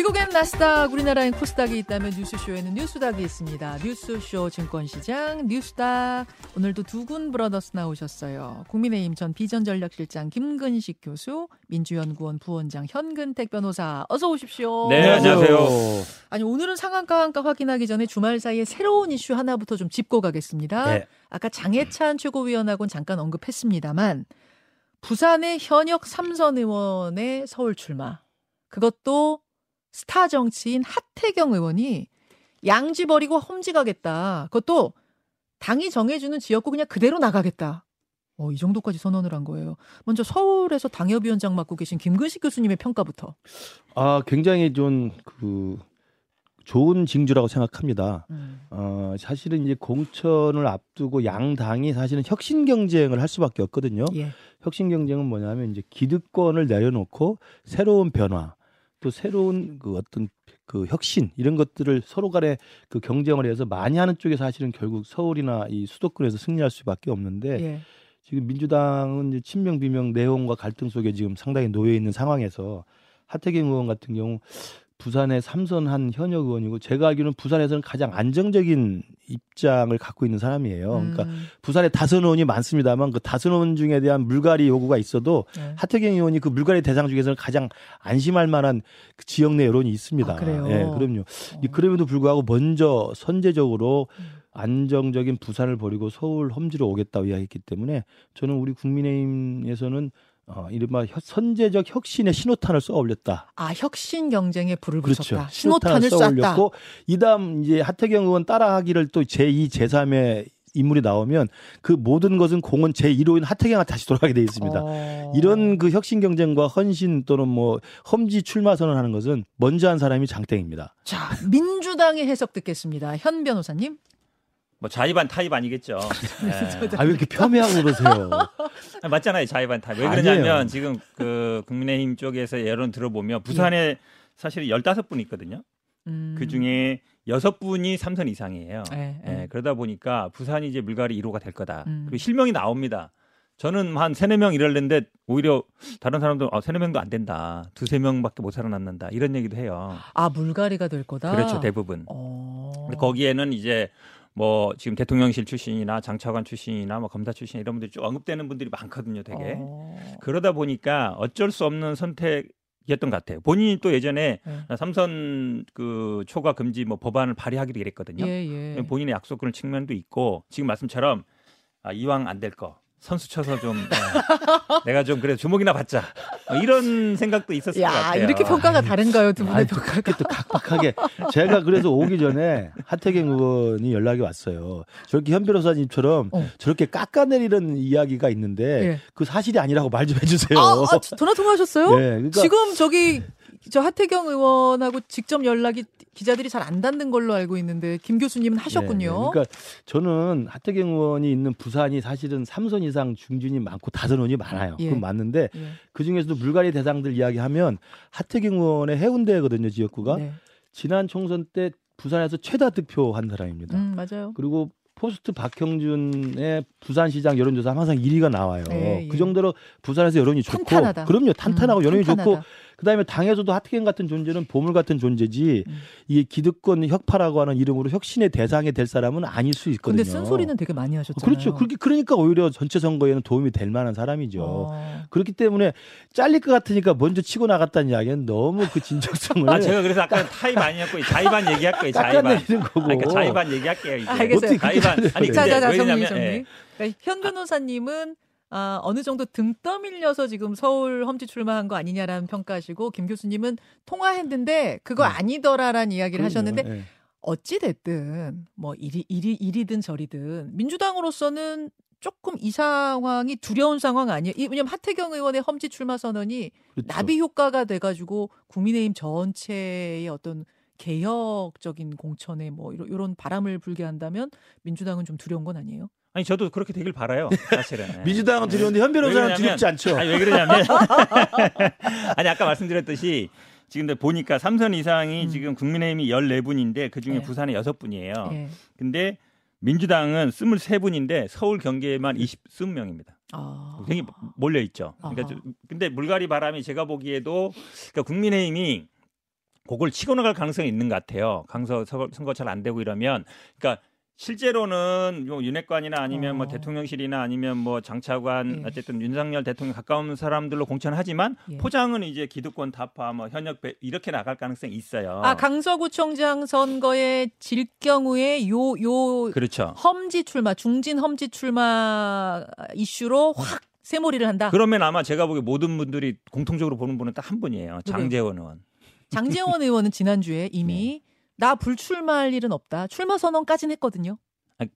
미국엔 나스닥, 우리나라엔 코스닥이 있다면 뉴스쇼에는 뉴스닥이 있습니다. 뉴스쇼 증권시장, 뉴스닥. 오늘도 두군 브러더스 나오셨어요. 국민의힘 전 비전전략실장 김근식 교수, 민주연구원 부원장 현근택 변호사. 어서 오십시오. 네, 안녕하세요. 아니, 오늘은 상한가 한가 확인하기 전에 주말 사이에 새로운 이슈 하나부터 좀 짚고 가겠습니다. 네. 아까 장해찬 최고위원하고는 잠깐 언급했습니다만 부산의 현역 3선 의원의 서울 출마. 그것도 스타 정치인 하태경 의원이 양지 버리고 험지 가겠다. 그것도 당이 정해주는 지역구 그냥 그대로 나가겠다. 이 정도까지 선언을 한 거예요. 먼저 서울에서 당협위원장 맡고 계신 김근식 교수님의 평가부터. 굉장히 좀 좋은 징조라고 생각합니다. 사실은 이제 공천을 앞두고 양 당이 사실은 혁신 경쟁을 할 수밖에 없거든요. 예. 혁신 경쟁은 뭐냐면 이제 기득권을 내려놓고 새로운 변화, 또 새로운 어떤 혁신 이런 것들을 서로 간에 경쟁을 해서 많이 하는 쪽에 사실은 결국 서울이나 이 수도권에서 승리할 수밖에 없는데 예. 지금 민주당은 이제 친명 비명 내용과 갈등 속에 지금 상당히 놓여 있는 상황에서 하태경 의원 같은 경우 부산에 3선 한 현역 의원이고 제가 알기로는 부산에서는 가장 안정적인 입장을 갖고 있는 사람이에요. 그러니까 부산에 다선 의원이 많습니다만 그 다선 의원 중에 대한 물갈이 요구가 있어도 하태경 의원이 그 물갈이 대상 중에서는 가장 안심할 만한 그 지역 내 여론이 있습니다. 그래요? 예, 그럼요. 그럼에도 불구하고 먼저 선제적으로 안정적인 부산을 버리고 서울 험지로 오겠다고 이야기했기 때문에 저는 우리 국민의힘에서는 이른바 선제적 혁신의 신호탄을 쏘아 올렸다. 혁신 경쟁에 불을 붙였다. 신호탄을 쏘아 올렸고 이 다음 이제 하태경 의원 따라하기를 또 제2, 제3의 인물이 나오면 그 모든 것은 공은 제1호인 하태경한테 다시 돌아가게 돼 있습니다. 이런 그 혁신 경쟁과 헌신 또는 뭐 험지 출마 선언하는 것은 먼저 한 사람이 장땡입니다. 자, 민주당의 해석 듣겠습니다. 현 변호사님. 뭐 자의반 타의반이겠죠. 왜 이렇게 폄훼하고 그러세요? 맞잖아요, 자의반 타의. 왜 그러냐면 아니에요. 지금 그 국민의힘 쪽에서 여론 들어보면 부산에 사실 15분 있거든요. 그 중에 6분이 3선 이상이에요. 그러다 보니까 부산이 이제 물갈이 1호가 될 거다. 그리고 실명이 나옵니다. 저는 한 3, 4명 이랬는데 오히려 다른 사람들은 3, 4명도 안 된다. 2, 3명밖에 못 살아남는다. 이런 얘기도 해요. 물갈이가 될 거다? 그렇죠. 대부분. 거기에는 이제 뭐 지금 대통령실 출신이나 장차관 출신이나 뭐 검사 출신 이런 분들이 쭉 언급되는 분들이 많거든요, 되게. 그러다 보니까 어쩔 수 없는 선택이었던 것 같아요. 본인이 또 예전에 삼선 그 초과 금지 뭐 법안을 발의하기로 했거든요. 본인의 약속하는 측면도 있고 지금 말씀처럼 이왕 안 될 거. 선수 쳐서 좀 내가 좀 그래도 주목이나 받자 이런 생각도 있었을 것 같아요. 이렇게 평가가 다른가요? 두 분의 평가가 또 각박하게 제가 그래서 오기 전에 하태경 의원이 연락이 왔어요. 저렇게 현 변호사님처럼 저렇게 깎아내리는 이야기가 있는데 그 사실이 아니라고 말 좀 해주세요. 전화 통화하셨어요? 네, 그러니까 지금 저 하태경 의원하고 직접 연락이 기자들이 잘 안 닿는 걸로 알고 있는데 김 교수님은 하셨군요. 그러니까 저는 하태경 의원이 있는 부산이 사실은 3선 이상 중진이 많고 다선 의원이 많아요. 그건 맞는데 그중에서도 물갈이 대상들 이야기하면 하태경 의원의 해운대거든요. 지역구가. 지난 총선 때 부산에서 최다 득표한 사람입니다. 맞아요. 그리고 포스트 박형준의 부산시장 여론조사 항상 1위가 나와요. 그 정도로 부산에서 여론이 탄탄하다. 좋고 그럼요. 탄탄하고 여론이 탄탄하다. 좋고 그다음에 당에서도 하태경 같은 존재는 보물 같은 존재지 이게 기득권 혁파라고 하는 이름으로 혁신의 대상이 될 사람은 아닐 수 있거든요. 근데 쓴소리는 되게 많이 하셨잖아요. 그렇죠. 그러니까 오히려 전체 선거에는 도움이 될 만한 사람이죠. 그렇기 때문에 잘릴 것 같으니까 먼저 치고 나갔다는 이야기는 너무 그 진정성을. 제가 그래서 아까 타입 아니었고 자의반 얘기할 거예요. 자의반. 그러니까 자의반 얘기할게요. 이제. 알겠어요. 자의반. 아니 자자 정리. 그러니까 현 변호사님은. 어느 정도 등 떠밀려서 지금 서울 험지 출마한 거 아니냐라는 평가하시고 김 교수님은 통화했는데 그거 아니더라라는 이야기를 하셨는데 어찌 됐든 뭐 일이든 저리든 민주당으로서는 조금 이 상황이 두려운 상황 아니에요? 왜냐하면 하태경 의원의 험지 출마 선언이 나비 효과가 돼가지고 국민의힘 전체의 어떤 개혁적인 공천에 뭐 이런 바람을 불게 한다면 민주당은 좀 두려운 건 아니에요? 아니 저도 그렇게 되길 바라요. 사실은 민주당은 두려운데 현 변호사는 두렵지 않죠. 아니 왜 그러냐면 아니 아까 말씀드렸듯이 지금 보니까 3선 이상이 지금 국민의힘이 14분인데 그중에 부산에 6분이에요. 근데 민주당은 23분인데 서울 경기에만 20명입니다. 굉장히 몰려 있죠. 그러니까 근데 물갈이 바람이 제가 보기에도 그러니까 국민의힘이 그걸 치고 나갈 가능성이 있는 것 같아요. 강서 선거 잘 안 되고 이러면. 그러니까 실제로는 뭐 윤핵관이나 아니면 뭐 대통령실이나 아니면 뭐 장차관, 예. 어쨌든 윤석열 대통령 가까운 사람들로 공천하지만, 예. 포장은 이제 기득권 타파, 뭐 현역 이렇게 나갈 가능성이 있어요. 아, 강서구청장 선거에 질 경우에 요 그렇죠. 험지 출마, 중진 험지 출마 이슈로 확 쇠몰이를 한다. 그러면 아마 제가 보기에 모든 분들이 공통적으로 보는 분은 딱 한 분이에요. 장제원 의원. 장제원 의원은 지난주에 이미, 네. 나 불출마할 일은 없다. 출마 선언까지는 했거든요.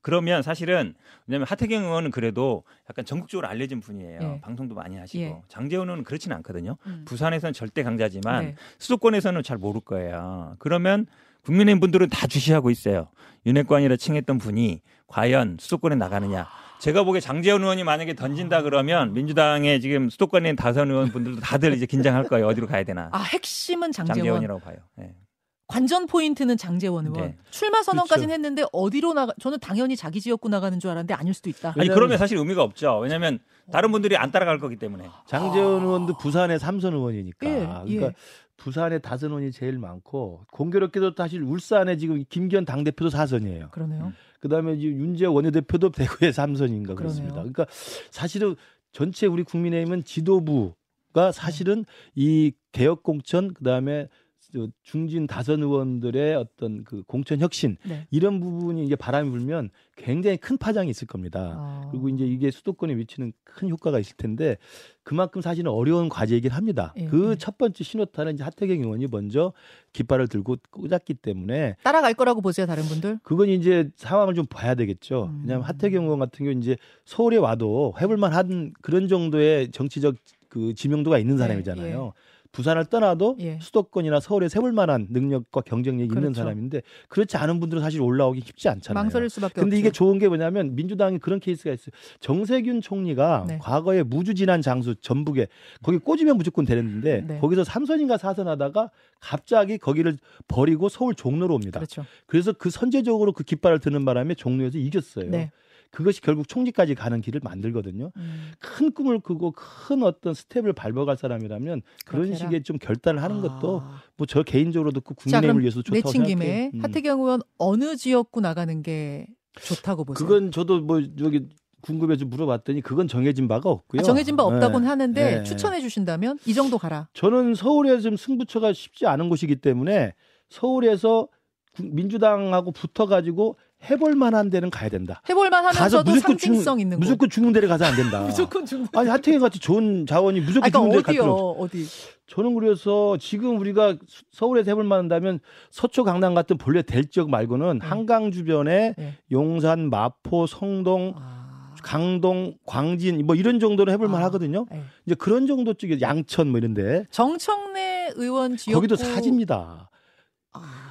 그러면 사실은 왜냐하면 하태경 의원은 그래도 약간 전국적으로 알려진 분이에요. 예. 방송도 많이 하시고. 예. 장제원 의원은 그렇지는 않거든요. 부산에서는 절대 강자지만, 네. 수도권에서는 잘 모를 거예요. 그러면 국민의힘 분들은 다 주시하고 있어요. 윤핵관이라 칭했던 분이 과연 수도권에 나가느냐. 제가 보기에 장제원 의원이 만약에 던진다 그러면 민주당의 지금 수도권에 있는 다선 의원분들도 다들 이제 긴장할 거예요. 어디로 가야 되나. 아, 핵심은 장제원이라고 봐요. 네. 관전 포인트는 장제원 의원. 네. 출마 선언까지는, 그렇죠. 했는데 어디로 나가? 저는 당연히 자기 지역구 나가는 줄 알았는데 아닐 수도 있다. 아니, 그러면 사실 의미가 없죠. 왜냐하면 다른 분들이 안 따라갈 거기 때문에. 장제원 의원도 부산의 3선 의원이니까. 예, 그러니까, 예. 부산의 다선 의원이 제일 많고, 공교롭게도 사실 울산에 지금 김기현 당대표도 4선이에요. 그러네요. 그다음에 윤재호 원내대표도 대구의 3선인가 그렇습니다. 그러니까 사실은 전체 우리 국민의힘은 지도부가 사실은 이 개혁공천, 그다음에 중진 다선 의원들의 어떤 그 공천 혁신, 네. 이런 부분이 이제 바람이 불면 굉장히 큰 파장이 있을 겁니다. 그리고 이제 이게 수도권에 미치는 큰 효과가 있을 텐데 그만큼 사실은 어려운 과제이긴 합니다. 예, 그 첫 번째 신호탄은 이제 하태경 의원이 먼저 깃발을 들고 꽂았기 때문에 따라갈 거라고 보세요, 다른 분들? 그건 이제 상황을 좀 봐야 되겠죠. 왜냐하면 하태경 의원 같은 경우 이제 서울에 와도 해볼만한 그런 정도의 정치적 그 지명도가 있는 사람이잖아요. 예, 예. 부산을 떠나도, 예. 수도권이나 서울에 세울 만한 능력과 경쟁력이, 그렇죠. 있는 사람인데 그렇지 않은 분들은 사실 올라오기 쉽지 않잖아요. 망설일 수밖에 없죠. 근데 이게 좋은 게 뭐냐면 민주당이 그런 케이스가 있어요. 정세균 총리가, 네. 과거에 무주 진안 장수 전북에 거기 꽂으면 무조건 되는데, 네. 거기서 3선인가 4선 하다가 갑자기 거기를 버리고 서울 종로로 옵니다. 그렇죠. 그래서 그 선제적으로 그 깃발을 드는 바람에 종로에서 이겼어요. 네. 그것이 결국 총리까지 가는 길을 만들거든요. 큰 꿈을 꾸고 큰 어떤 스텝을 밟아갈 사람이라면 그런 그렇게라. 식의 좀 결단을 하는 것도 뭐 저 개인적으로도 국민의힘을 위해서 좋다고 생각해요. 내친김에 하태경 의원 어느 지역구 나가는 게 좋다고 보세요? 그건 저도 뭐 여기 궁금해서 물어봤더니 그건 정해진 바가 없고요. 아, 정해진 바 없다고는, 네. 하는데, 네. 추천해 주신다면 이 정도 가라. 저는 서울에 지금 승부처가 쉽지 않은 곳이기 때문에 서울에서 민주당하고 붙어가지고 해볼 만한 데는 가야 된다. 해볼 만하면서도 상징성 있는 곳. 무조건 죽는 데를 가서 안 된다. 무조건 죽는 데. 아니, 하태경 같이 좋은 자원이 무조건 죽는 데를 갔다. 어디? 저는 그래서 지금 우리가 서울에서 해볼 만한다면 서초 강남 같은 본래 될 지역 말고는, 한강 주변에, 용산, 마포, 성동, 강동, 광진 뭐 이런 정도는 해볼 만하거든요. 이제 그런 정도 쪽에 양천 뭐 이런데. 정청래 의원 지역구. 거기도 사지입니다.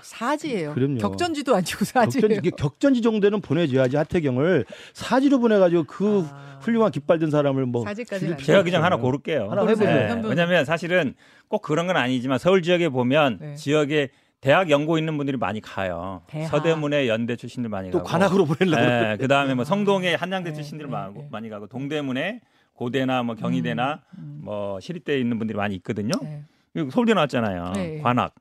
사지예요. 그럼요. 격전지도 아니고 사지예요. 격전지 정도는 보내줘야지 하태경을 사지로 보내가지고 그 훌륭한 깃발 든 사람을 뭐 사지까지는 제가 그냥 하나 고를게요. 하나 해보세요. 네. 왜냐하면 사실은 꼭 그런 건 아니지만 서울 지역에 보면, 네. 지역에 대학 연고 있는 분들이 많이 가요. 대학. 서대문에 연대 출신들 많이 또 가고. 또 관악으로 보내려고. 네. 그다음에 뭐 성동에 한양대 출신들 많이 가고, 동대문에 고대나 뭐 경희대나 뭐 시립대에 있는 분들이 많이 있거든요. 그리고 서울대 나왔잖아요. 네. 관악.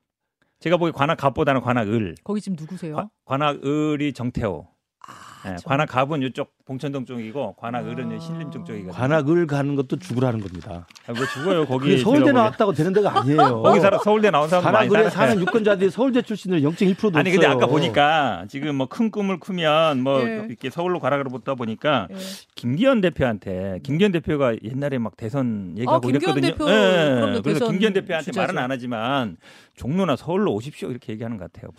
제가 보기 관악갑보다는 관악을. 거기 지금 누구세요? 관악을이 정태호. 아, 네, 관악갑은 이쪽 봉천동 쪽이고 관악을은 신림동 쪽이거든요. 관악을 가는 것도 죽으라는 겁니다. 아, 왜 죽어요? 거기 서울대 나왔다고 되는 데가 아니에요. 거기 서울대 나온 사람들 많이 살았어요. 관악을에 사는 유권자들이 서울대 출신은 0.1%도 아니, 없어요. 근데 아까 보니까 지금 뭐 큰 꿈을 꾸면 뭐, 예. 이렇게 서울로 관악으로 붙다 보니까, 예. 김기현 대표가 옛날에 막 대선 얘기하고 이랬거든요. 대표, 네, 그래서 김기현 대표한테 주자죠. 말은 안 하지만 종로나 서울로 오십시오 이렇게 얘기하는 것 같아요.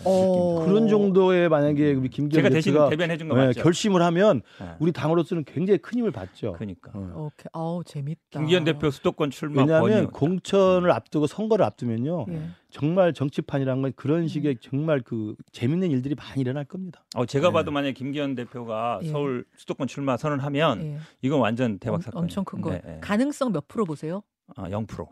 그런 정도의 만약에 우리 김기현 대표가 제가 대신 대변해 준 거 맞죠? 결심을 하면, 우리 당으로서는 굉장히 큰 힘을 받죠. 그러니까. 오케이. 아우, 재밌다. 김기현 대표 수도권 출마. 왜냐하면 공천을 앞두고 선거를 앞두면요. 예. 정말 정치판이라는 건 그런 식의 정말 그 재밌는 일들이 많이 일어날 겁니다. 제가 봐도 만약에 김기현 대표가, 예. 서울 수도권 출마 선언하면, 예. 이건 완전 대박 사건이에요. 엄청 큰 거. 가능성 몇 프로 보세요? 0%.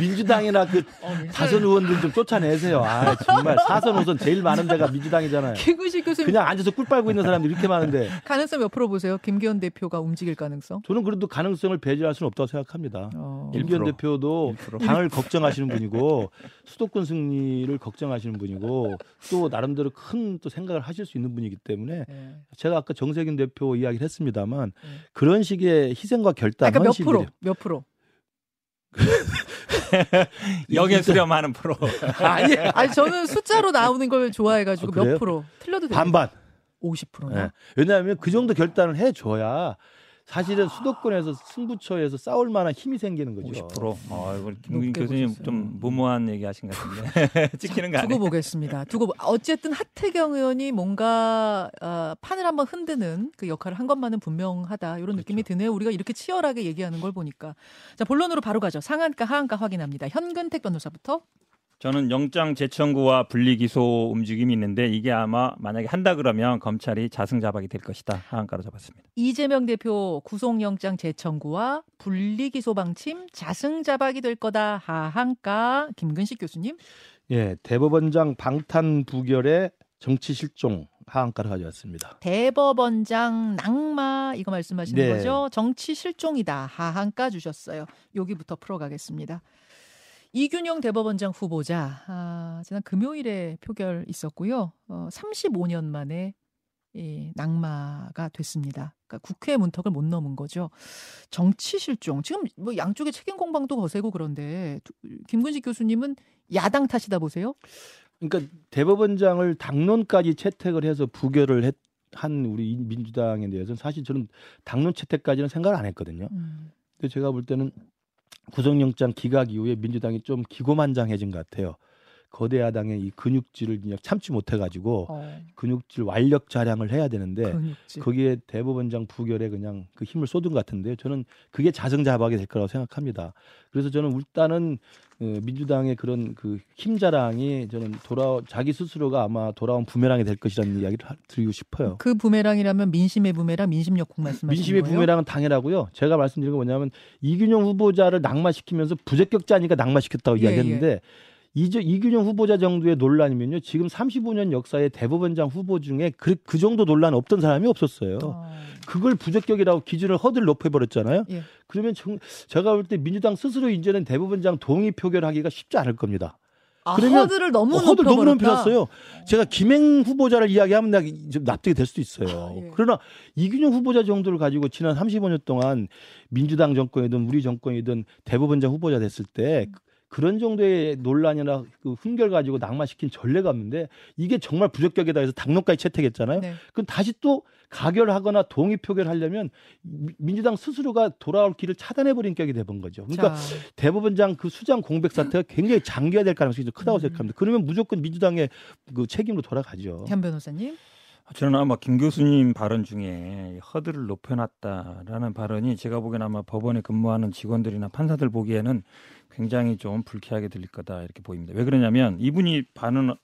민주당이나 그 다선 의원들 좀 쫓아내세요. 아 정말 4선 5선 제일 많은 데가 민주당이잖아요. 김근식 교수님 그냥 앉아서 꿀 빨고 있는 사람들이 이렇게 많은데 가능성 몇 프로 보세요? 김기현 대표가 움직일 가능성? 저는 그래도 가능성을 배제할 수는 없다고 생각합니다. 김기현 대표도 당을 걱정하시는 분이고 수도권 승리를 걱정하시는 분이고 또 나름대로 큰 또 생각을 하실 수 있는 분이기 때문에 제가 아까 정세균 대표 이야기를 했습니다만 그런 식의 희생과 결단 그러니까 몇 프로? 여기에 수렴하는 프로. 아니 저는 숫자로 나오는 걸 좋아해가지고 몇 프로 틀려도 돼요. 반반. 50%나. 네. 왜냐하면 그 정도 결단을 해줘야 사실은 수도권에서 승부처에서 싸울 만한 힘이 생기는 거죠. 50%. 김근식 교수님 좀 무모한 얘기하신 것 같은데 찍히는 거 아니에요? 두고 보겠습니다. 어쨌든 하태경 의원이 뭔가 판을 한번 흔드는 그 역할을 한 것만은 분명하다. 이런 느낌이 드네요. 우리가 이렇게 치열하게 얘기하는 걸 보니까. 자 본론으로 바로 가죠. 상한가 하한가 확인합니다. 현근택 변호사부터. 저는 영장 재청구와 분리기소 움직임이 있는데 이게 아마 만약에 한다 그러면 검찰이 자승자박이 될 것이다. 하한가로 잡았습니다. 이재명 대표 구속영장 재청구와 분리기소 방침 자승자박이 될 거다. 하한가. 김근식 교수님. 예, 대법원장 방탄 부결의 정치 실종. 하한가를 가져왔습니다. 대법원장 낙마 이거 말씀하시는 네. 거죠? 정치 실종이다. 하한가 주셨어요. 여기부터 풀어가겠습니다. 이균용 대법원장 후보자 지난 금요일에 표결 있었고요. 35년 만에 이 낙마가 됐습니다. 그러니까 국회 문턱을 못 넘은 거죠. 정치 실종. 지금 뭐 양쪽의 책임 공방도 거세고 그런데 김근식 교수님은 야당 탓이다 보세요? 그러니까 대법원장을 당론까지 채택을 해서 부결을 한 우리 민주당에 대해서는 사실 저는 당론 채택까지는 생각을 안 했거든요. 근데 제가 볼 때는 구속영장 기각 이후에 민주당이 좀 기고만장해진 것 같아요. 거대 야당의 이 근육질을 그냥 참지 못해가지고 근육질 완력 자량을 해야 되는데 거기에 대법원장 부결에 그냥 그 힘을 쏟은 것 같은데요. 저는 그게 자승자박이 될 거라고 생각합니다. 그래서 저는 일단은 민주당의 그런 그 힘자랑이 저는 자기 스스로가 아마 돌아온 부메랑이 될 것이라는 이야기를 드리고 싶어요. 그 부메랑이라면 민심의 부메랑, 민심역공 말씀하시는 민심의 거예요? 민심의 부메랑은 당해라고요. 제가 말씀드린 건 뭐냐면 이균용 후보자를 낙마시키면서 부적격자니까 낙마시켰다고 이야기했는데 이균용 후보자 정도의 논란이면요. 지금 35년 역사의 대법원장 후보 중에 그 정도 논란 없던 사람이 없었어요. 그걸 부적격이라고 기준을 허들 높여버렸잖아요. 그러면 제가 볼 때 민주당 스스로 이제는 대법원장 동의 표결하기가 쉽지 않을 겁니다. 그러면 허들을 너무 높여버렸어요. 제가 김행 후보자를 이야기하면 납득이 될 수도 있어요. 그러나 이균용 후보자 정도를 가지고 지난 35년 동안 민주당 정권이든 우리 정권이든 대법원장 후보자 됐을 때 그런 정도의 논란이나 그 훈결 가지고 낙마시킨 전례가 없는데 이게 정말 부적격이다 해서 당론까지 채택했잖아요. 그럼 다시 또 가결하거나 동의 표결하려면 민주당 스스로가 돌아올 길을 차단해버린 격이 돼본 거죠. 그러니까 대법원장 그 수장 공백 사태가 굉장히 장기화될 가능성이 크다고 생각합니다. 그러면 무조건 민주당의 그 책임으로 돌아가죠. 현 변호사님. 저는 아마 김 교수님 발언 중에 허들을 높여놨다라는 발언이 제가 보기에는 아마 법원에 근무하는 직원들이나 판사들 보기에는 굉장히 좀 불쾌하게 들릴 거다 이렇게 보입니다. 왜 그러냐면 이분이 반은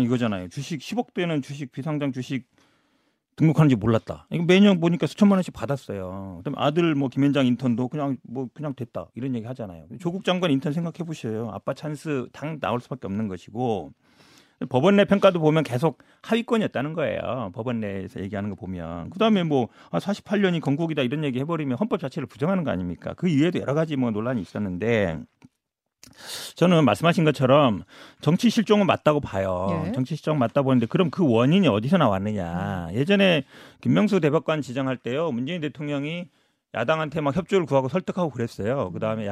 이거잖아요. 주식 10억 되는 주식 비상장 주식 등록하는지 몰랐다. 이거 매년 보니까 수천만 원씩 받았어요. 그다음 아들 김현장 인턴도 그냥 됐다 이런 얘기 하잖아요. 조국 장관 인턴 생각해 보세요. 아빠 찬스 당 나올 수밖에 없는 것이고. 법원 내 평가도 보면 계속 하위권이었다는 거예요. 법원 내에서 얘기하는 거 보면. 그다음에 48년이 건국이다 이런 얘기 해버리면 헌법 자체를 부정하는 거 아닙니까? 그 이외에도 여러 가지 논란이 있었는데 저는 말씀하신 것처럼 정치 실종은 맞다고 봐요. 정치 실종 맞다 보는데 그럼 그 원인이 어디서 나왔느냐. 예전에 김명수 대법관 지정할 때요. 문재인 대통령이 야당한테 협조를 구하고 설득하고 그랬어요. 그다음에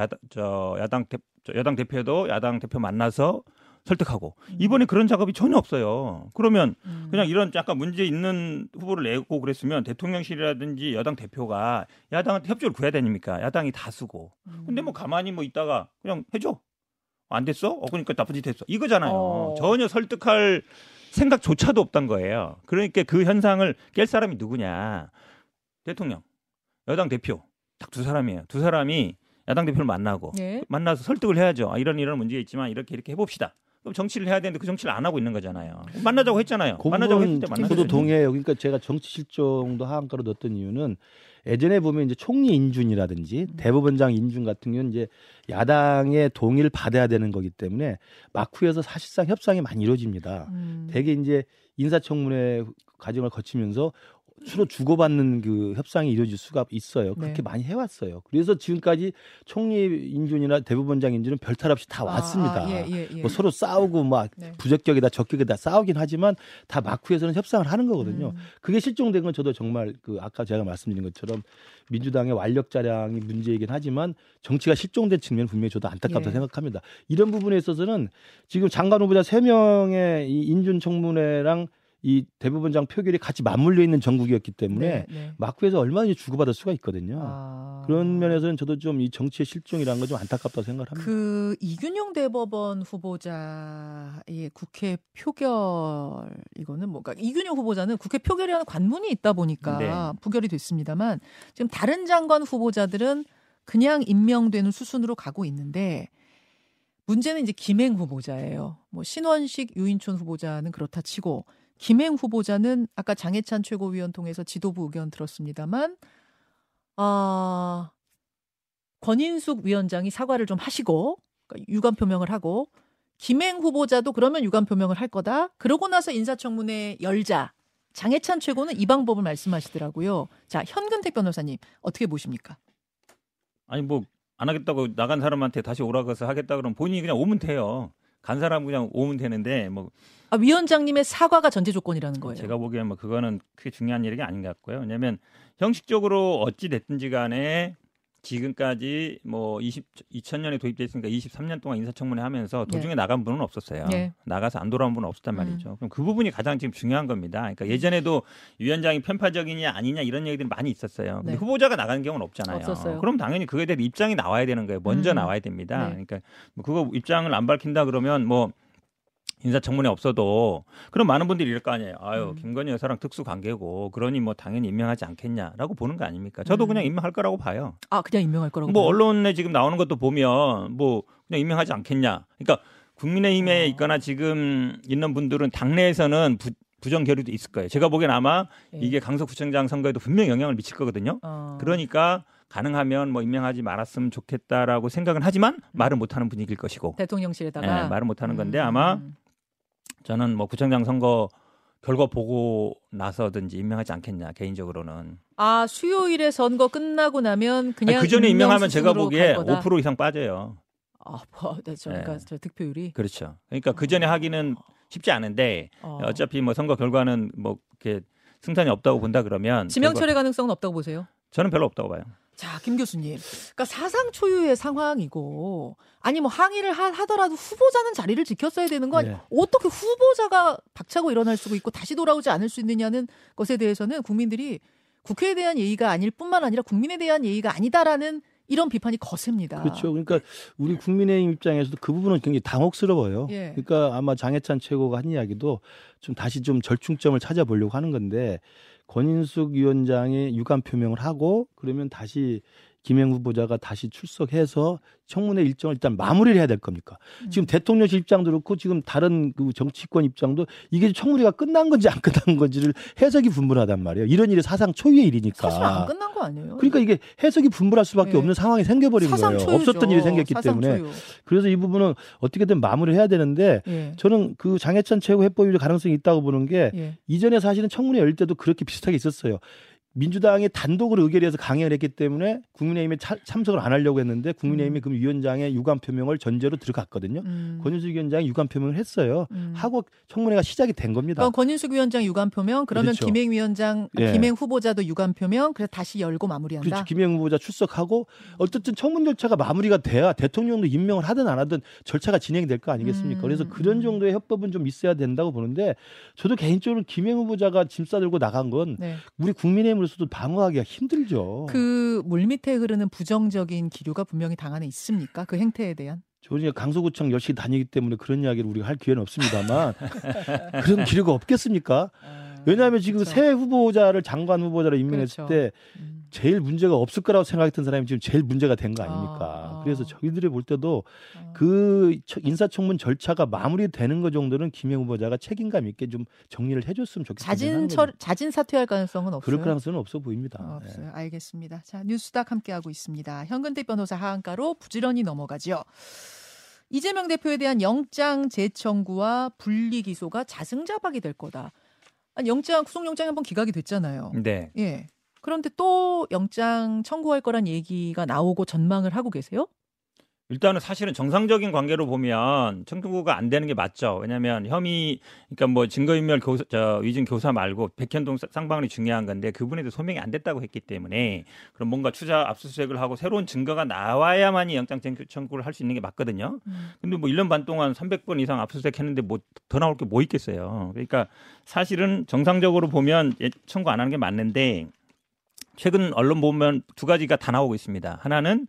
여당 대표도 야당 대표 만나서 설득하고 이번에 그런 작업이 전혀 없어요. 그러면 그냥 이런 약간 문제 있는 후보를 내고 그랬으면 대통령실이라든지 여당 대표가 야당한테 협조를 구해야 되니까 야당이 다수고 근데 가만히 있다가 그냥 해줘 안 됐어? 그러니까 나쁜 짓 했어 이거잖아요. 전혀 설득할 생각조차도 없단 거예요. 그러니까 그 현상을 깰 사람이 누구냐 대통령 여당 대표 딱 두 사람이에요. 두 사람이 야당 대표를 만나서 설득을 해야죠. 이런 문제 있지만 이렇게 해봅시다. 그럼 정치를 해야 되는데 그 정치를 안 하고 있는 거잖아요. 만나자고 했잖아요. 만나자고 했을 때 만나요. 저도 동의해요. 그러니까 제가 정치 실종도 하한가로 넣었던 이유는 예전에 보면 이제 총리 인준이라든지 대법원장 인준 같은 경우는 이제 야당의 동의를 받아야 되는 거기 때문에 막후에서 사실상 협상이 많이 이루어집니다. 대개 이제 인사청문회 과정을 거치면서 서로 주고받는 그 협상이 이루어질 수가 있어요. 그렇게 네. 많이 해왔어요. 그래서 지금까지 총리 인준이나 대법원장 인준은 별탈 없이 다 왔습니다. 예. 뭐 서로 싸우고 막 네. 부적격이다 적격이다 싸우긴 하지만 다 막후에서는 협상을 하는 거거든요. 그게 실종된 건 저도 정말 그 아까 제가 말씀드린 것처럼 민주당의 완력 자량이 문제이긴 하지만 정치가 실종된 측면은 분명히 저도 안타깝다 생각합니다. 이런 부분에 있어서는 지금 장관 후보자 3명의 이 인준 청문회랑 이 대법원장 표결이 같이 맞물려 있는 정국이었기 때문에 막후에서 얼마든지 주고받을 수가 있거든요. 그런 면에서는 저도 좀 이 정치의 실종이라는 건 좀 안타깝다고 생각합니다. 그 이균용 대법원 후보자의 국회 표결 이거는 뭔가 이균용 후보자는 국회 표결이라는 관문이 있다 보니까 부결이 됐습니다만 지금 다른 장관 후보자들은 그냥 임명되는 수순으로 가고 있는데. 문제는 이제 김행 후보자예요. 뭐 신원식, 유인촌 후보자는 그렇다 치고 김행 후보자는 아까 장해찬 최고위원 통해서 지도부 의견 들었습니다만 권인숙 위원장이 사과를 좀 하시고 그러니까 유감 표명을 하고 김행 후보자도 그러면 유감 표명을 할 거다. 그러고 나서 인사청문회 열자. 장해찬 최고는 이 방법을 말씀하시더라고요. 자, 현근택 변호사님 어떻게 보십니까? 아니 뭐. 안 하겠다고 나간 사람한테 다시 오라고 해서 하겠다 그러면 본인이 그냥 오면 돼요. 간 사람 그냥 오면 되는데 뭐 위원장님의 사과가 전제 조건이라는 거예요. 제가 보기에는 뭐 그거는 크게 중요한 일이 아닌 것 같고요. 왜냐하면 형식적으로 어찌 됐든지 간에 지금까지 뭐 2000년에 도입됐으니까 23년 동안 인사청문회 하면서 도중에 나간 분은 없었어요. 나가서 안 돌아온 분은 없었단 말이죠. 그럼 그 부분이 가장 지금 중요한 겁니다. 그러니까 예전에도 위원장이 편파적이냐 아니냐 이런 얘기들이 많이 있었어요. 근데 후보자가 나간 경우는 없잖아요. 없었어요. 그럼 당연히 그거에 대한 입장이 나와야 되는 거예요. 먼저 나와야 됩니다. 그러니까 뭐 그거 입장을 안 밝힌다 그러면 뭐 인사청문회 없어도 그럼 많은 분들이 이럴 거 아니에요. 아유 김건희 여사랑 특수관계고 그러니 뭐 당연히 임명하지 않겠냐라고 보는 거 아닙니까? 저도 그냥 임명할 거라고 봐요. 아 그냥 임명할 거라고 뭐 봐요? 언론에 지금 나오는 것도 보면 뭐 그냥 임명하지 않겠냐. 그러니까 국민의힘에 있거나 지금 있는 분들은 당내에서는 부정 결의도 있을 거예요. 제가 보기엔 아마 이게 강서구청장 선거에도 분명히 영향을 미칠 거거든요. 그러니까 가능하면 뭐 임명하지 말았으면 좋겠다라고 생각은 하지만 말을 못하는 분위기일 것이고. 대통령실에다가. 네, 말을 못하는 건데 아마 저는 뭐 구청장 선거 결과 보고 나서든지 임명하지 않겠냐 개인적으로는. 아 수요일에 선거 끝나고 나면 그냥 아니, 그 전에 임명하면 제가 보기에 5% 이상 빠져요. 그러니까 저 득표율이. 그렇죠. 그러니까 그 전에 하기는 쉽지 않은데 어차피 뭐 선거 결과는 뭐 이렇게 승산이 없다고 본다 그러면 지명 처리 가능성은 없다고 보세요? 저는 별로 없다고 봐요. 자, 김 교수님. 그러니까 사상 초유의 상황이고 아니 뭐 항의를 하더라도 후보자는 자리를 지켰어야 되는 거 아니에요? 어떻게 후보자가 박차고 일어날 수가 있고 다시 돌아오지 않을 수 있느냐는 것에 대해서는 국민들이 국회에 대한 예의가 아닐 뿐만 아니라 국민에 대한 예의가 아니다라는 이런 비판이 거셉니다. 그렇죠. 그러니까 우리 국민의힘 입장에서도 그 부분은 굉장히 당혹스러워요. 그러니까 아마 장해찬 최고가 한 이야기도 좀 다시 좀 절충점을 찾아보려고 하는 건데 권인숙 위원장이 유감 표명을 하고 그러면 다시 김행 후보자가 다시 출석해서 청문회 일정을 일단 마무리를 해야 될 겁니까? 지금 대통령실 입장도 그렇고 지금 다른 그 정치권 입장도 이게 청문회가 끝난 건지 안 끝난 건지를 해석이 분분하단 말이에요. 이런 일이 사상 초유의 일이니까. 사실 안 끝난 거 아니에요? 그러니까 이게 해석이 분분할 수밖에 없는 상황이 생겨버린 거예요. 초유죠. 없었던 일이 생겼기 때문에. 그래서 이 부분은 어떻게든 마무리를 해야 되는데 저는 그 장해찬 최고 해법일 가능성이 있다고 보는 게 이전에 사실은 청문회 열 때도 그렇게 비슷하게 있었어요. 민주당이 단독으로 의결해서 강행을 했기 때문에 국민의힘에 참석을 안 하려고 했는데 국민의힘이 그 위원장의 유감 표명을 전제로 들어갔거든요. 권인숙 위원장이 유감 표명을 했어요. 하고 청문회가 시작이 된 겁니다. 권인숙 위원장 유감 표명, 그러면 그렇죠. 김행 위원장, 김행 후보자도 유감 표명, 그래서 다시 열고 마무리한다. 그렇죠. 김행 후보자 출석하고 어쨌든 청문 절차가 마무리가 돼야 대통령도 임명을 하든 안 하든 절차가 진행이 될 거 아니겠습니까? 그래서 그런 정도의 협법은 좀 있어야 된다고 보는데 저도 개인적으로 김행 후보자가 짐 싸들고 나간 건 우리 국민의힘 으로서도 방어하기가 힘들죠. 그 물밑에 흐르는 부정적인 기류가 분명히 당 안에 있습니까? 그 행태에 대한? 저는 강서구청 열심히 다니기 때문에 그런 이야기를 우리가 할 기회는 없습니다만 그런 기류가 없겠습니까? 왜냐하면 지금 그렇죠. 새 후보자를 장관 후보자로 임명했을 그렇죠. 때 제일 문제가 없을 거라고 생각했던 사람이 지금 제일 문제가 된 거 아닙니까? 그래서 저희들이 볼 때도 그 인사청문 절차가 마무리되는 것 정도는 김행 후보자가 책임감 있게 좀 정리를 해줬으면 좋겠습니다. 자진 사퇴할 가능성은 없어요? 그럴 가능성은 없어 보입니다. 없어요. 네. 알겠습니다. 자, 뉴스닥 함께하고 있습니다. 현근택 변호사 하한가로 부지런히 넘어가죠. 이재명 대표에 대한 영장 재청구와 분리기소가 자승자박이 될 거다. 아니, 영장 구속영장이 한번 기각이 됐잖아요. 네. 예. 그런데 또 영장 청구할 거란 얘기가 나오고 전망을 하고 계세요? 일단은 사실은 정상적인 관계로 보면 청구가 안 되는 게 맞죠. 왜냐하면 혐의, 그러니까 뭐 증거인멸 교사, 위증 교사 말고 백현동 쌍방울이 중요한 건데 그분에도 소명이 안 됐다고 했기 때문에 그럼 뭔가 추자 압수수색을 하고 새로운 증거가 나와야만이 영장 청구를 할 수 있는 게 맞거든요. 근데 뭐 1년 반 동안 300번 이상 압수수색했는데 뭐 더 나올 게 뭐 있겠어요. 그러니까 사실은 정상적으로 보면 청구 안 하는 게 맞는데 최근 언론 보면 두 가지가 다 나오고 있습니다. 하나는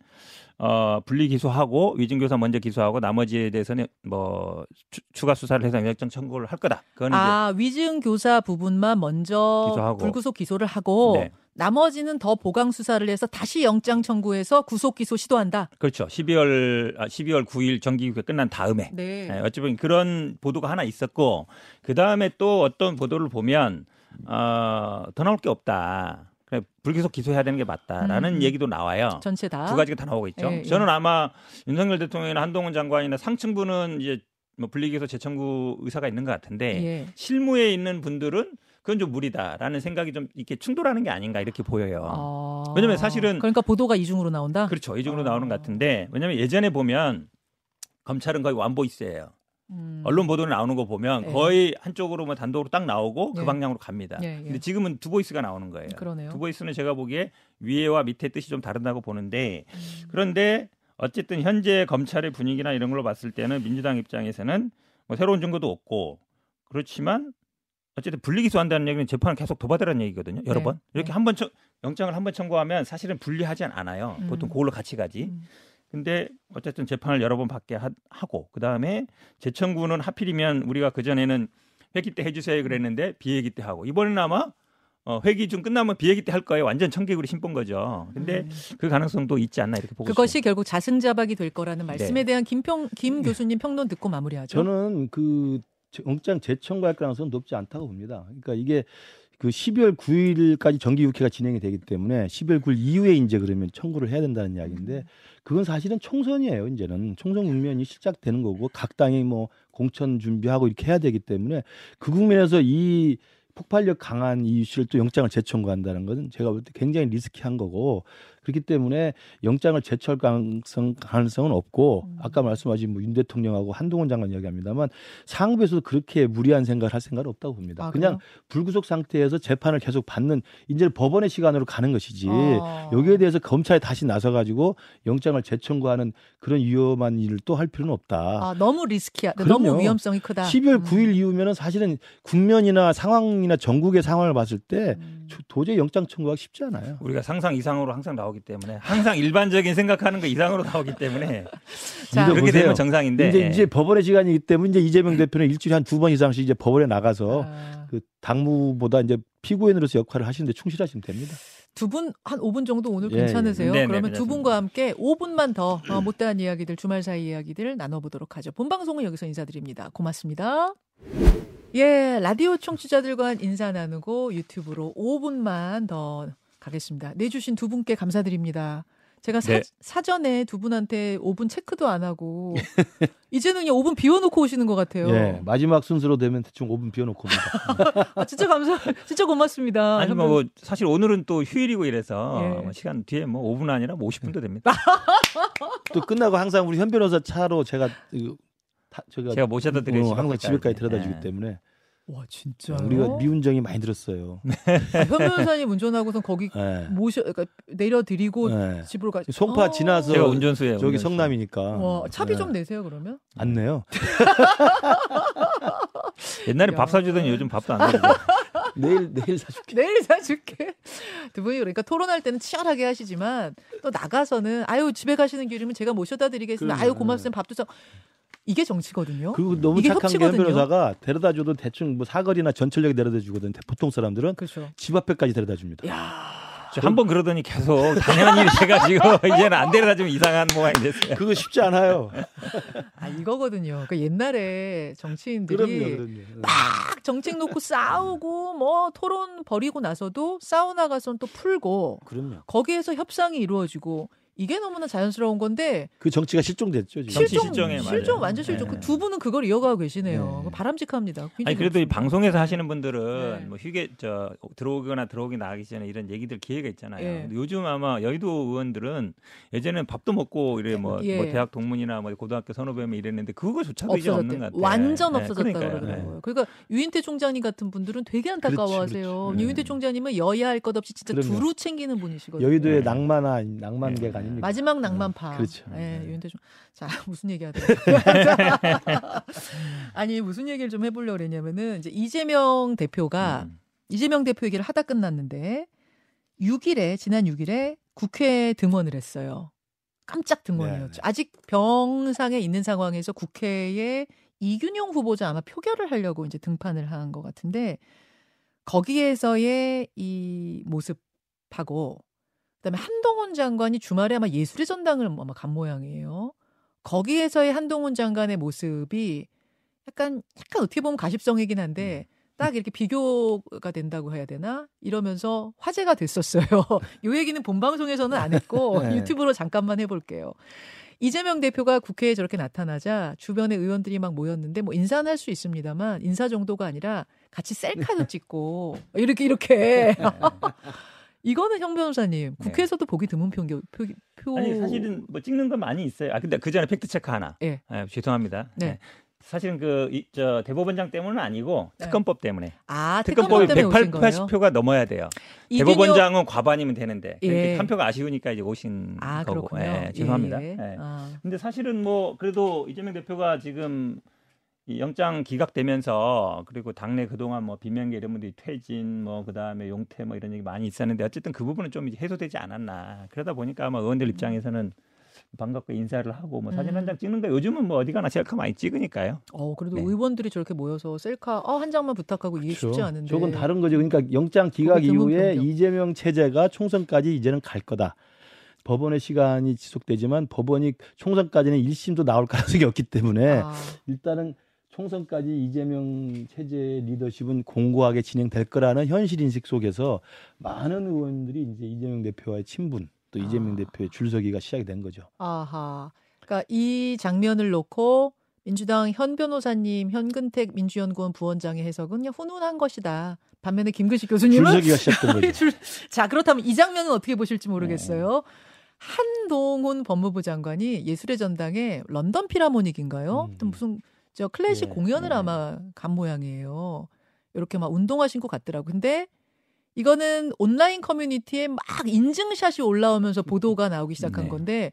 분리 기소하고 위증 교사 먼저 기소하고 나머지에 대해서는 뭐 추가 수사를 해서 영장 청구를 할 거다. 그건 이제 위증 교사 부분만 먼저 기소하고. 불구속 기소를 하고 네. 나머지는 더 보강 수사를 해서 다시 영장 청구해서 구속 기소 시도한다. 그렇죠. 12월 9일 정기국회 끝난 다음에 네. 네, 어찌 보면 그런 보도가 하나 있었고 그 다음에 또 어떤 보도를 보면 더 나올 게 없다. 불기소 기소해야 되는 게 맞다라는 얘기도 나와요. 전체 다 두 가지가 다 나오고 있죠. 예, 예. 저는 아마 윤석열 대통령이나 한동훈 장관이나 상층부는 이제 뭐 분리기소 재청구 의사가 있는 것 같은데 예. 실무에 있는 분들은 그건 좀 무리다라는 생각이 좀 이렇게 충돌하는 게 아닌가 이렇게 보여요. 왜냐하면 사실은 그러니까 보도가 이중으로 나온다. 그렇죠, 이중으로 나오는 것 같은데 왜냐하면 예전에 보면 검찰은 거의 완보이스예요. 언론 보도는 나오는 거 보면 거의 네. 한쪽으로 뭐 단독으로 딱 나오고 그 네. 방향으로 갑니다. 네, 네. 근데 지금은 두 보이스가 나오는 거예요. 그러네요. 두 보이스는 제가 보기에 위에와 밑에 뜻이 좀 다르다고 보는데 그런데 어쨌든 현재 검찰의 분위기나 이런 걸로 봤을 때는 민주당 입장에서는 뭐 새로운 증거도 없고 그렇지만 어쨌든 분리기소한다는 얘기는 재판을 계속 도받으라는 얘기거든요. 여러 네, 번. 이렇게 네. 한번 영장을 한번 청구하면 사실은 분리하지 않아요. 보통 그걸로 같이 가지. 근데 어쨌든 재판을 여러 번 받게 하고 그다음에 재청구는 하필이면 우리가 그전에는 회기 때 해주세요 그랬는데 비회기 때 하고 이번에는 아마 회기 좀 끝나면 비회기 때 할 거예요. 완전 청개구리 신본 거죠. 근데 그 가능성도 있지 않나 이렇게 보고 그것이 있습니다. 결국 자승자박이 될 거라는 말씀에 네. 대한 김 교수님 평론 듣고 마무리하죠. 저는 그 영장 재청구할 가능성은 높지 않다고 봅니다. 그러니까 이게 그 12월 9일까지 정기국회가 진행이 되기 때문에 12월 9일 이후에 이제 그러면 청구를 해야 된다는 이야기인데 그건 사실은 총선이에요. 이제는 총선 국면이 시작되는 거고 각 당이 뭐 공천 준비하고 이렇게 해야 되기 때문에 그 국면에서 이 폭발력 강한 이 이슈를 또 영장을 재청구한다는 것은 제가 볼 때 굉장히 리스키한 거고 그렇기 때문에 영장을 제철 가능성은 없고 아까 말씀하신 뭐 윤 대통령하고 한동훈 장관 이야기합니다만 상부에서도 그렇게 무리한 생각을 할 생각은 없다고 봅니다. 그냥 불구속 상태에서 재판을 계속 받는 이제 법원의 시간으로 가는 것이지 여기에 대해서 검찰이 다시 나서가지고 영장을 재청구하는 그런 위험한 일을 또 할 필요는 없다. 너무 리스키야. 너무 위험성이 크다. 12월 9일 이후면은 사실은 국면이나 상황이나 전국의 상황을 봤을 때 도저히 영장 청구하기 쉽지 않아요. 우리가 상상 이상으로 항상 나오기 때문에 항상 일반적인 생각하는 거 이상으로 나오기 때문에 자, 그렇게 보세요. 되면 정상인데 이제 법원의 시간이기 때문에 이제 이재명 대표는 일주일에 한 2번 이상씩 이제 법원에 나가서 그 당무보다 이제 피고인으로서 역할을 하시는데 충실하시면 됩니다. 두 분 한 5분 정도 오늘 괜찮으세요? 네, 그러면 두 분과 함께 5분만 더 못다한 이야기들 주말 사이 이야기들 나눠보도록 하죠. 본 방송은 여기서 인사드립니다. 고맙습니다. 예, 라디오 청취자들과 인사 나누고 유튜브로 5분만 더 가겠습니다. 내주신 두 분께 감사드립니다. 제가 네. 사전에 두 분한테 5분 체크도 안 하고 이제는 5분 비워놓고 오시는 것 같아요. 네, 마지막 순서로 되면 대충 5분 비워놓고 옵니다. 진짜 진짜 고맙습니다. 아니 뭐 사실 오늘은 또 휴일이고 이래서 예. 시간 뒤에 뭐 5분 아니라 뭐 50분도 됩니다. 또 끝나고 항상 우리 현 변호사 차로 제가 모셔다 드리고 항상 집에까지 데려다주기 예. 때문에. 와 진짜 우리가 미운정이 많이 들었어요. 현 변호사님 운전하고선 거기 네. 그러니까 내려드리고 네. 집으로 가. 송파 지나서 제가 운전수예요. 저기 운전수. 성남이니까. 와 차비 네. 좀 내세요 그러면? 안 내요. 옛날에 밥 사주더니 요즘 밥도 안 내요. 내일 사줄게. 내일 사줄게. 두 분이 그러니까 토론할 때는 치열하게 하시지만 또 나가서는 아유 집에 가시는 길이면 제가 모셔다 드리겠습니다. 아유 고맙습니다. 밥도 사. 이게 정치거든요. 그 너무 이게 착한 게 변호사가 데려다줘도 대충 뭐 사거리나 전철역에 데려다주거든. 보통 사람들은 그렇죠. 집 앞에까지 데려다줍니다. 한번 그러더니 계속 당연한 일 해가지고 이제는 안 데려다주면 이상한 모양이 됐어요. 그거 쉽지 않아요. 아 이거거든요. 그러니까 옛날에 정치인들이 그럼요. 막 정책 놓고 싸우고 뭐 토론 벌이고 나서도 싸우나가선 또 풀고 그럼요. 거기에서 협상이 이루어지고. 이게 너무나 자연스러운 건데 그 정치가 실종됐죠. 지금. 실종 완전 실종. 네. 그 두 분은 그걸 이어가고 계시네요. 네. 바람직합니다. 아니 그래도 이 방송에서 하시는 분들은 네. 뭐 휴게 들어오거나 들어오기 나가기 전에 이런 얘기들 기회가 있잖아요. 네. 근데 요즘 아마 여의도 의원들은 예전에는 밥도 먹고 이래 뭐 대학 동문이나 뭐 고등학교 선후배면 이랬는데 그거조차도 이제 없는 것 같아요. 완전 없어졌다고 그러더라고요. 네. 그러니까 유인태 총장님 같은 분들은 되게 안타까워하세요. 그렇지. 유인태 총장님은 여야할 것 없이 진짜 그럼요. 두루 챙기는 분이시거든요. 여의도의 낭만계가. 아닙니까? 마지막 낭만파. 그렇죠. 예, 유인태 좀. 자, 무슨 얘기하다. 아니, 무슨 얘기를 좀 해보려고 그랬냐면은, 이제 이재명 대표가, 이재명 대표 얘기를 하다 끝났는데, 지난 6일에 국회 등원을 했어요. 깜짝 등원이었죠. 네네. 아직 병상에 있는 상황에서 국회에 이균용 후보자 아마 표결을 하려고 이제 등판을 한 것 같은데, 거기에서의 이 모습하고, 그다음에 한동훈 장관이 주말에 아마 예술의 전당을 아마 간 모양이에요. 거기에서의 한동훈 장관의 모습이 약간 어떻게 보면 가십성이긴 한데 딱 이렇게 비교가 된다고 해야 되나? 이러면서 화제가 됐었어요. 이 얘기는 본 방송에서는 안 했고 네. 유튜브로 잠깐만 해볼게요. 이재명 대표가 국회에 저렇게 나타나자 주변의 의원들이 막 모였는데 뭐 인사는 할 수 있습니다만 인사 정도가 아니라 같이 셀카도 찍고 이렇게. 이거는 형 변호사님 국회에서도 네. 보기 드문 표현. 아니 사실은 뭐 찍는 건 많이 있어요. 아 근데 그 전에 팩트 체크 하나. 예. 아, 죄송합니다. 네. 네. 사실은 그 대법원장 때문은 아니고 특검법 때문에. 아 특검법이 180표가 넘어야 돼요. 대법원장은 과반이면 되는데 예. 한 표가 아쉬우니까 이제 오신 거고. 예, 죄송합니다. 예. 예. 아. 근데 사실은 뭐 그래도 이재명 대표가 지금. 이 영장 기각되면서 그리고 당내 그동안 뭐 비명계 이런 분들이 퇴진 뭐 그다음에 용퇴 뭐 이런 얘기 많이 있었는데 어쨌든 그 부분은 좀 이제 해소되지 않았나. 그러다 보니까 아마 의원들 입장에서는 반갑게 인사를 하고 뭐 사진 한 장 찍는 거 요즘은 뭐 어디 가나 셀카 많이 찍으니까요. 그래도 네. 의원들이 저렇게 모여서 셀카 한 장만 부탁하고 이게 쉽지 않은데. 조금 다른 거죠. 그러니까 영장 기각 이후에 이재명 체제가 총선까지 이제는 갈 거다. 법원의 시간이 지속되지만 법원이 총선까지는 1심도 나올 가능성이 없기 때문에 일단은 총선까지 이재명 체제의 리더십은 공고하게 진행될 거라는 현실 인식 속에서 많은 의원들이 이제 이재명 대표와의 친분, 또 이재명 대표의 줄서기가 시작이 된 거죠. 아하. 그러니까 이 장면을 놓고 민주당 현 변호사님, 현근택 민주연구원 부원장의 해석은 그냥 훈훈한 것이다. 반면에 김근식 교수님은 줄서기가 시작된 거죠. 자, 그렇다면 이 장면은 어떻게 보실지 모르겠어요. 한동훈 법무부 장관이 예술의 전당에 런던 필하모닉인가요? 무슨 저 클래식 공연을 아마 간 모양이에요. 이렇게 막 운동화 신고 갔더라고. 근데 이거는 온라인 커뮤니티에 막 인증샷이 올라오면서 보도가 나오기 시작한 건데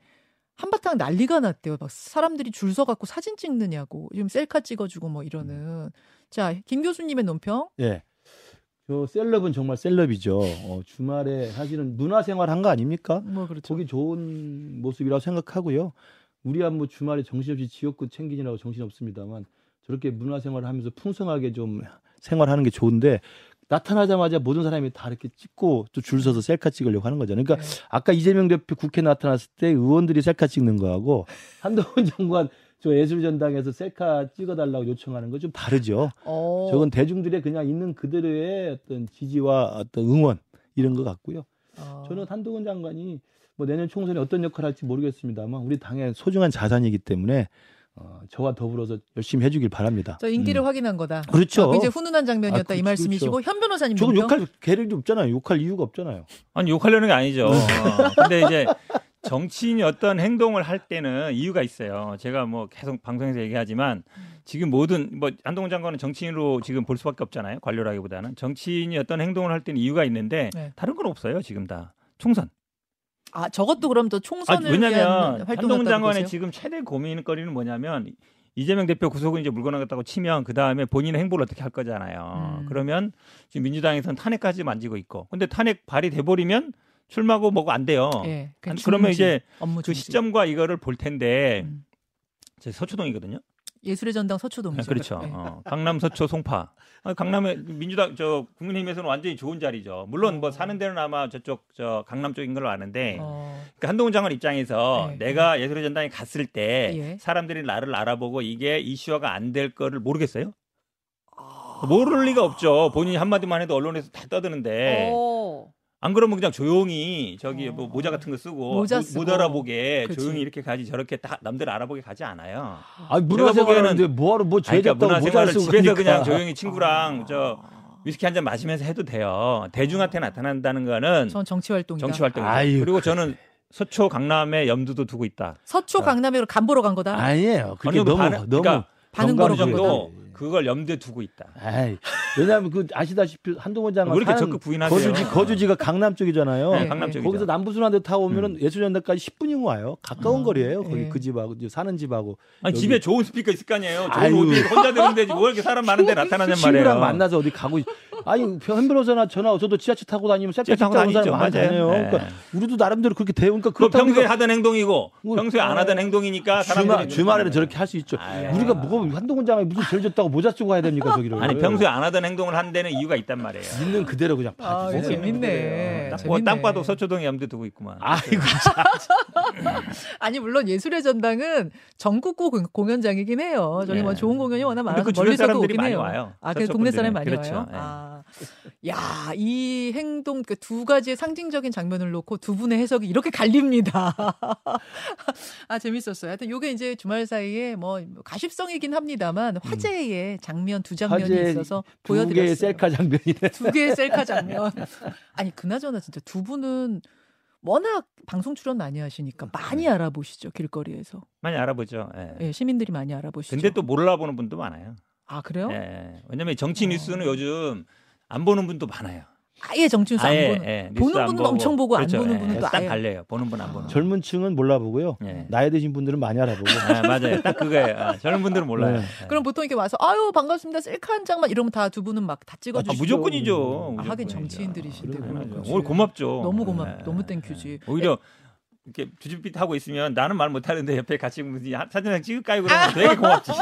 한바탕 난리가 났대요. 막 사람들이 줄 서 갖고 사진 찍느냐고. 지금 셀카 찍어주고 뭐 이러는. 자, 김 교수님의 논평. 예. 저 셀럽은 정말 셀럽이죠. 주말에 사실은 문화생활 한 거 아닙니까? 뭐 그렇죠. 보기 좋은 모습이라고 생각하고요. 우리야 뭐 주말에 정신없이 지역구 챙기느라고 정신없습니다만 저렇게 문화생활을 하면서 풍성하게 좀 생활하는 게 좋은데 나타나자마자 모든 사람이 다 이렇게 찍고 또 줄 서서 셀카 찍으려고 하는 거잖아요. 그러니까 아까 이재명 대표 국회 나타났을 때 의원들이 셀카 찍는 거하고 한동훈 장관 저 예술전당에서 셀카 찍어달라고 요청하는 거 좀 다르죠. 저건 대중들의 그냥 있는 그대로의 어떤 지지와 어떤 응원 이런 것 같고요. 저는 한동훈 장관이 뭐 내년 총선에 어떤 역할을 할지 모르겠습니다만 우리 당의 소중한 자산이기 때문에 저와 더불어서 열심히 해주길 바랍니다. 저 인기를 확인한 거다. 그렇죠. 굉장히 훈훈한 장면이었다 이 말씀이시고 그렇죠. 현 변호사님. 저건 욕할 계획이 없잖아요. 욕할 이유가 없잖아요. 아니 욕하려는 게 아니죠. 근데 이제 정치인이 어떤 행동을 할 때는 이유가 있어요. 제가 뭐 계속 방송에서 얘기하지만 지금 모든 뭐 한동훈 장관은 정치인으로 지금 볼 수밖에 없잖아요. 관료라기보다는 정치인이 어떤 행동을 할 때는 이유가 있는데 다른 건 없어요. 지금 다 총선. 아 저것도 그럼 또 총선을 위한 활동을 한동훈 장관의 지금 최대 고민거리는 뭐냐면 이재명 대표 구속은 이제 물건 나갔다고 치면 그 다음에 본인의 행보를 어떻게 할 거잖아요. 그러면 지금 민주당에서는 탄핵까지 만지고 있고, 근데 탄핵 발의 돼버리면 출마고 뭐고 안 돼요. 예, 그러면 이제 그 시점과 이거를 볼 텐데 제 서초동이거든요. 예술의 전당 서초동이죠. 그렇죠. 네. 강남 서초 송파. 강남에 민주당 저 국민의힘에서는 완전히 좋은 자리죠. 물론 뭐 사는 데는 아마 저쪽 저 강남 쪽인 걸로 아는데 그러니까 한동훈 장관 입장에서 네. 내가 예술의 전당에 갔을 때 예. 사람들이 나를 알아보고 이게 이슈화가 안 될 거를 모르겠어요? 모를 리가 없죠. 본인이 한마디만 해도 언론에서 다 떠드는데. 안 그러면 그냥 조용히 저기 뭐 모자 같은 거 쓰고 못 알아보게 그치. 조용히 이렇게 가지 저렇게 다 남들 알아보게 가지 않아요. 아니 문화생활인데 뭐하러 뭐 죄졌다고 모자를 쓰고 그러니까 집에서 그냥 조용히 친구랑 저 위스키 한잔 마시면서 해도 돼요. 대중한테 나타난다는 거는 전 정치 활동이다. 아유, 그리고 저는 서초 강남에 염두도 두고 있다. 서초 강남으로 간 보러 간 거다. 아니에요. 그게 너무 반응 보러 간 거다. 그걸 염두에 두고 있다. 에이, 왜냐하면 그 아시다시피 한동훈 장관 왜 이렇게 적극 부인하세요? 거주지가 강남 쪽이잖아요. 네, 강남 쪽이죠. 거기서 남부순환대로 타고 오면은 예술전당까지 10분이면 와요. 가까운 거리예요. 거기 그 집하고 사는 집하고. 아니, 집에 좋은 스피커 있을 거 아니에요. 좋은 오디오 혼자 듣는데 뭐 이렇게 사람 많은데 나타나냔 말이에요. 친구랑 만나서 어디 가고. 아니 햄버거나 전화 저도 지하철 타고 다니면 짝짝 타고 다니는 사람 많잖아요. 네. 그러니까 우리도 나름대로 그렇게 대우니까 그렇다. 평소에 하던 행동이고 평소에 안 하던 행동이니까 사람들이 주말에는 저렇게 할 수 있죠. 우리가 뭐 한동훈 장관이 무슨 죄를 졌다고 모자 쓰고 해야 됩니까 저기를? 아니 평소에 안 하던 행동을 한 데는 이유가 있단 말이에요. 있는 그대로 그냥 봐주세요. 재밌네. 땅바도 서초동에 염두 두고 있구만. 아이고 아니 물론 예술의 전당은 전국구 공연장이긴 해요. 저기 뭐 좋은 공연이 워낙 많아서 그 멀리서도 오긴 해요. 와요. 아, 그 동네 사람이 많이 와요. 야, 이 행동 그 두 가지의 상징적인 장면을 놓고 두 분의 해석이 이렇게 갈립니다. 아 재밌었어요. 하여튼 이게 이제 주말 사이에 뭐 가십성이긴 합니다만 화제의 장면 두 장면이 있어서 보여드렸어요. 두 개의 셀카 장면이네. 두 개의 셀카 장면. 아니 그나저나 진짜 두 분은 워낙 방송 출연 많이 하시니까 많이 알아보시죠 길거리에서. 많이 알아보죠. 예. 예, 시민들이 많이 알아보시죠. 근데 또 몰라보는 분도 많아요. 아 그래요? 예. 왜냐면 정치 뉴스는 요즘 안 보는 분도 많아요. 아예 정치 뉴스 안 보는. 예, 보는 분은 엄청 보고 그렇죠. 안 보는 분은 또 딱 갈려요. 보는 분 안 보는. 젊은 층은 몰라보고요. 예. 나이 드신 분들은 많이 알아보고. 아, 맞아요. 딱 그거예요. 아, 젊은 분들은 몰라요. 네. 그럼 보통 이렇게 와서 아유 반갑습니다. 셀카 한 장만 이러면 다 두 분은 막 다 찍어주시죠. 아, 무조건이죠. 아, 하긴 정치인들이신데. 오늘 고맙죠. 너무 너무 땡큐지. 오히려. 이렇게 주짓빛 하고 있으면 나는 말 못하는데 옆에 같이 사진을 찍을까요? 그러면 되게 고맙지.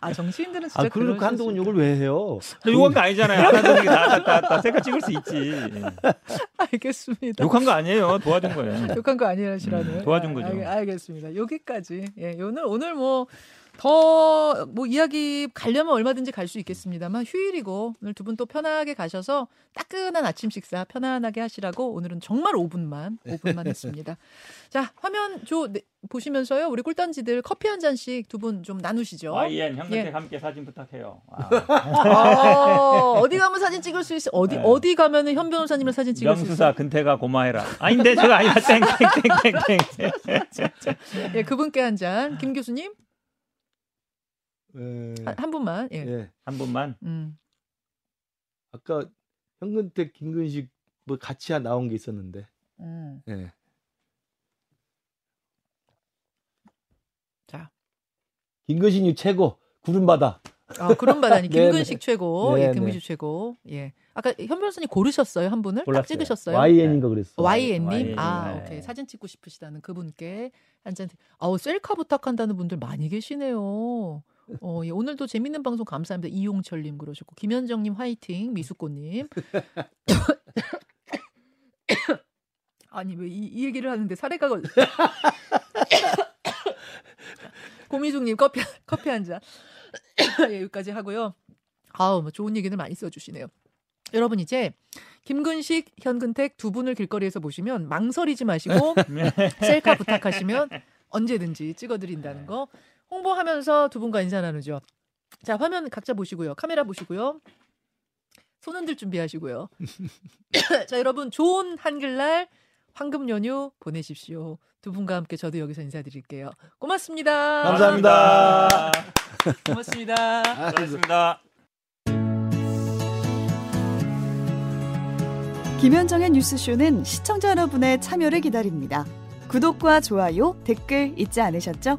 아 정치인들은 진짜 그러고 한동훈 욕을 왜 해요? 욕한 거 아니잖아요. 한동훈이 나왔다 셀카 찍을 수 있지. 알겠습니다. 욕한 거 아니에요. 도와준 거예요. 욕한 거 아니라시라는. 도와준 거죠. 알겠습니다. 여기까지. 예, 오늘 뭐 이야기 가려면 얼마든지 갈 수 있겠습니다만 휴일이고 오늘 두 분 또 편하게 가셔서 따끈한 아침 식사 편안하게 하시라고 오늘은 정말 5분만 했습니다. 자 화면 보시면서요 우리 꿀단지들 커피 한 잔씩 두 분 좀 나누시죠. YN 현근택 함께 사진 부탁해요. 어디 가면 사진 찍을 수 있어? 어디 가면은 현 변호사님을 사진 찍을 수 있어? 명수사 근태가 고마해라. 아닌데 제가 아니다 땡. 예 그분께 한 잔. 김 교수님. 한 분만 한 분만 아까 현근택 김근식 뭐 같이 나온 게 있었는데 자 김근식이 최고 구름바다 구름바다니 김근식 최고 김근식 최고 아까 현 변호사님 고르셨어요 한 분을 딱 찍으셨어요 YN인가 그랬어 YN님 오케이 사진 찍고 싶으시다는 그분께 한 잔 셀카 부탁한다는 분들 많이 계시네요. 예, 오늘도 재밌는 방송 감사합니다. 이용철님 그러셨고 김현정님 화이팅 미숙고님 아니 왜 이 얘기를 하는데 사례가 걸려 고미숙님 커피 한 잔 예, 여기까지 하고요. 아우 좋은 얘기들 많이 써주시네요. 여러분 이제 김근식, 현근택 두 분을 길거리에서 보시면 망설이지 마시고 셀카 부탁하시면 언제든지 찍어드린다는 거. 홍보하면서 두 분과 인사 나누죠. 자, 화면 각자 보시고요. 카메라 보시고요. 손 흔들 준비하시고요. 자, 여러분 좋은 한글날 황금 연휴 보내십시오. 두 분과 함께 저도 여기서 인사드릴게요. 고맙습니다. 감사합니다. 고맙습니다. 고맙습니다. 김현정의 뉴스쇼는 시청자 여러분의 참여를 기다립니다. 구독과 좋아요, 댓글 잊지 않으셨죠?